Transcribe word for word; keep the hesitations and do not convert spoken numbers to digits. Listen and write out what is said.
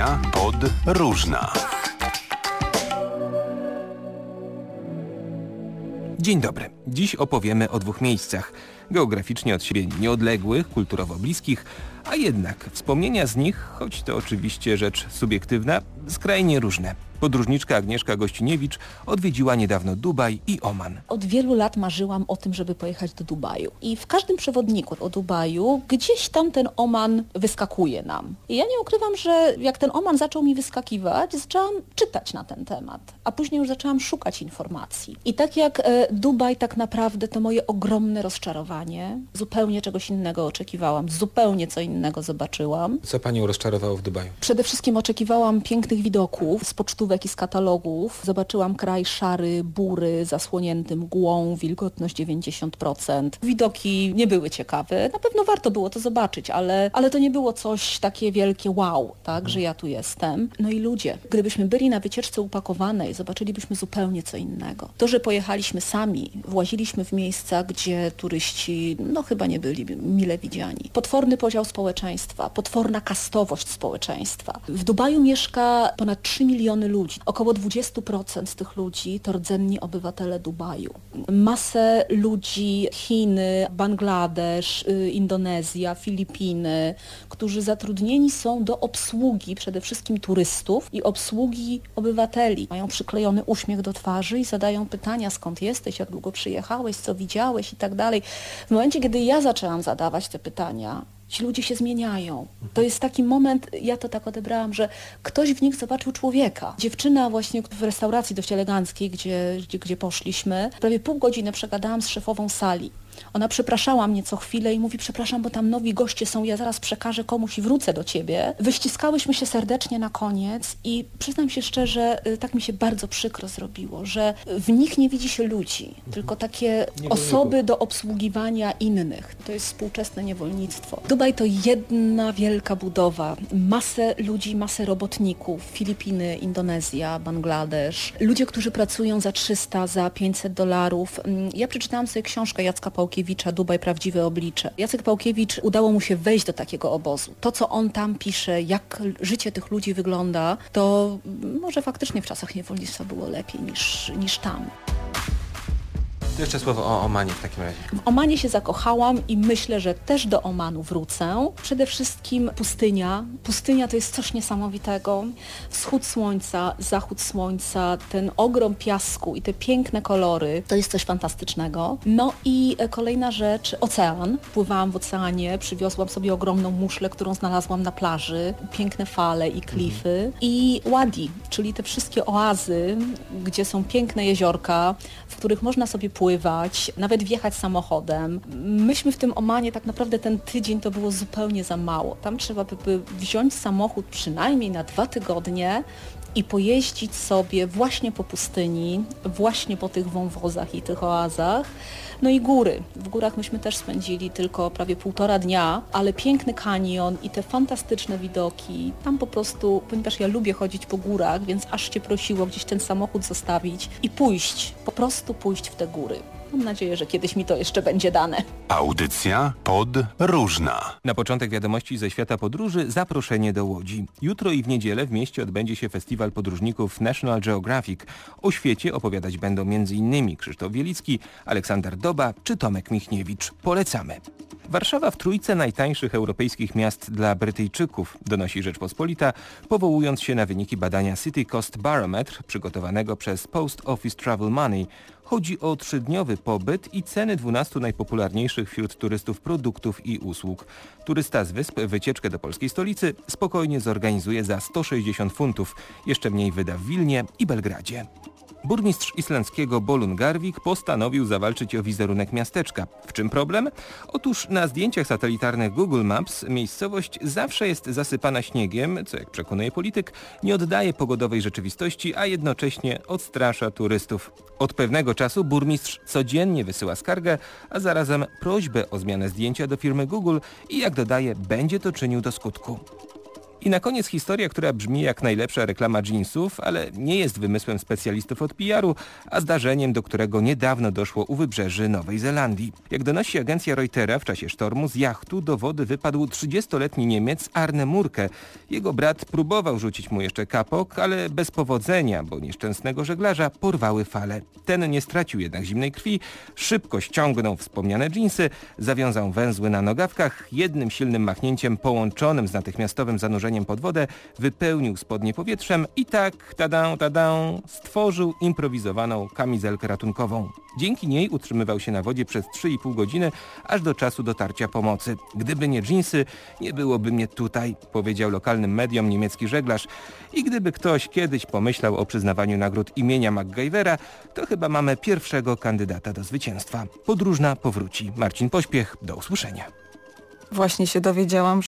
Audycja podróżna. Dzień dobry. Dziś opowiemy o dwóch miejscach. Geograficznie od siebie nieodległych, kulturowo bliskich, a jednak wspomnienia z nich, choć to oczywiście rzecz subiektywna, skrajnie różne. Podróżniczka Agnieszka Gościniewicz odwiedziła niedawno Dubaj i Oman. Od wielu lat marzyłam o tym, żeby pojechać do Dubaju. I w każdym przewodniku o Dubaju gdzieś tam ten Oman wyskakuje nam. I ja nie ukrywam, że jak ten Oman zaczął mi wyskakiwać, zaczęłam czytać na ten temat. A później już zaczęłam szukać informacji. I tak jak e, Dubaj, tak naprawdę to moje ogromne rozczarowanie. Zupełnie czegoś innego oczekiwałam. Zupełnie co innego zobaczyłam. Co Panią rozczarowało w Dubaju? Przede wszystkim oczekiwałam pięknych widoków z pocztówek i z katalogów. Zobaczyłam kraj szary, bury, zasłonięty mgłą, wilgotność dziewięćdziesiąt procent. Widoki nie były ciekawe. Na pewno warto było to zobaczyć, ale, ale to nie było coś takie wielkie wow, tak, że ja tu jestem. No i ludzie. Gdybyśmy byli na wycieczce upakowanej, zobaczylibyśmy zupełnie co innego. To, że pojechaliśmy sami, właziliśmy w miejsca, gdzie turyści no chyba nie byli mile widziani. Potworny podział społeczeństwa, potworna kastowość społeczeństwa. W Dubaju mieszka ponad trzy miliony ludzi. Około dwadzieścia procent z tych ludzi to rdzenni obywatele Dubaju. Masę ludzi, Chiny, Bangladesz, Indonezja, Filipiny, którzy zatrudnieni są do obsługi przede wszystkim turystów i obsługi obywateli. Mają przyklejony uśmiech do twarzy i zadają pytania, skąd jesteś, jak długo przyjechałeś, co widziałeś i tak dalej. W momencie, kiedy ja zaczęłam zadawać te pytania, ci ludzie się zmieniają. To jest taki moment, ja to tak odebrałam, że ktoś w nich zobaczył człowieka. Dziewczyna właśnie w restauracji dość eleganckiej, gdzie, gdzie, gdzie poszliśmy, prawie pół godziny przegadałam z szefową sali. Ona przepraszała mnie co chwilę i mówi, przepraszam, bo tam nowi goście są, ja zaraz przekażę komuś i wrócę do ciebie. Wyściskałyśmy się serdecznie na koniec i przyznam się szczerze, tak mi się bardzo przykro zrobiło, że w nich nie widzi się ludzi, mhm. tylko takie osoby do obsługiwania innych. To jest współczesne niewolnictwo. Dubaj to jedna wielka budowa. Masę ludzi, masę robotników. Filipiny, Indonezja, Bangladesz. Ludzie, którzy pracują za trzysta, za pięćset dolarów. Ja przeczytałam sobie książkę Jacka Pałkiewicza, Dubaj, prawdziwe oblicze. Jacek Pałkiewicz, udało mu się wejść do takiego obozu. To, co on tam pisze, jak życie tych ludzi wygląda, to może faktycznie w czasach niewolnictwa było lepiej niż, niż tam. To jeszcze słowo o Omanie w takim razie. W Omanie się zakochałam i myślę, że też do Omanu wrócę. Przede wszystkim pustynia. Pustynia to jest coś niesamowitego. Wschód słońca, zachód słońca, ten ogrom piasku i te piękne kolory. To jest coś fantastycznego. No i kolejna rzecz, ocean. Pływałam w oceanie, przywiozłam sobie ogromną muszlę, którą znalazłam na plaży. Piękne fale i klify. Mhm. I wadi, czyli te wszystkie oazy, gdzie są piękne jeziorka, w których można sobie pływać. Pływać, nawet wjechać samochodem. Myśmy w tym Omanie tak naprawdę ten tydzień to było zupełnie za mało. Tam trzeba by wziąć samochód przynajmniej na dwa tygodnie i pojeździć sobie właśnie po pustyni, właśnie po tych wąwozach i tych oazach. No i góry. W górach myśmy też spędzili tylko prawie półtora dnia, ale piękny kanion i te fantastyczne widoki. Tam po prostu, ponieważ ja lubię chodzić po górach, więc aż cię prosiło gdzieś ten samochód zostawić i pójść, po prostu pójść w te góry. Mam nadzieję, że kiedyś mi to jeszcze będzie dane. Audycja podróżna. Na początek wiadomości ze świata podróży zaproszenie do Łodzi. Jutro i w niedzielę w mieście odbędzie się festiwal podróżników National Geographic. O świecie opowiadać będą między innymi Krzysztof Wielicki, Aleksander Doba czy Tomek Michniewicz. Polecamy. Warszawa w trójce najtańszych europejskich miast dla Brytyjczyków, donosi Rzeczpospolita, powołując się na wyniki badania City Cost Barometer przygotowanego przez Post Office Travel Money. Chodzi o trzydniowy pobyt i ceny dwunastu najpopularniejszych wśród turystów produktów i usług. Turysta z wysp wycieczkę do polskiej stolicy spokojnie zorganizuje za sto sześćdziesiąt funtów. Jeszcze mniej wyda w Wilnie i Belgradzie. Burmistrz islandzkiego Bolungarvík postanowił zawalczyć o wizerunek miasteczka. W czym problem? Otóż na zdjęciach satelitarnych Google Maps miejscowość zawsze jest zasypana śniegiem, co jak przekonuje polityk, nie oddaje pogodowej rzeczywistości, a jednocześnie odstrasza turystów. Od pewnego czasu burmistrz codziennie wysyła skargę, a zarazem prośbę o zmianę zdjęcia do firmy Google i, jak dodaje, będzie to czynił do skutku. I na koniec historia, która brzmi jak najlepsza reklama jeansów, ale nie jest wymysłem specjalistów od P R u, a zdarzeniem, do którego niedawno doszło u wybrzeży Nowej Zelandii. Jak donosi agencja Reutera, w czasie sztormu z jachtu do wody wypadł trzydziestoletni Niemiec Arne Murke. Jego brat próbował rzucić mu jeszcze kapok, ale bez powodzenia, bo nieszczęsnego żeglarza porwały fale. Ten nie stracił jednak zimnej krwi, szybko ściągnął wspomniane dżinsy, zawiązał węzły na nogawkach, jednym silnym machnięciem połączonym z natychmiastowym zanurzeniem pod wodę wypełnił spodnie powietrzem i tak, tadą, tadą, stworzył improwizowaną kamizelkę ratunkową. Dzięki niej utrzymywał się na wodzie przez trzy i pół godziny, aż do czasu dotarcia pomocy. Gdyby nie dżinsy, nie byłoby mnie tutaj, powiedział lokalnym mediom niemiecki żeglarz. I gdyby ktoś kiedyś pomyślał o przyznawaniu nagród imienia MacGyvera, to chyba mamy pierwszego kandydata do zwycięstwa. Podróżna powróci. Marcin Pośpiech, do usłyszenia. Właśnie się dowiedziałam,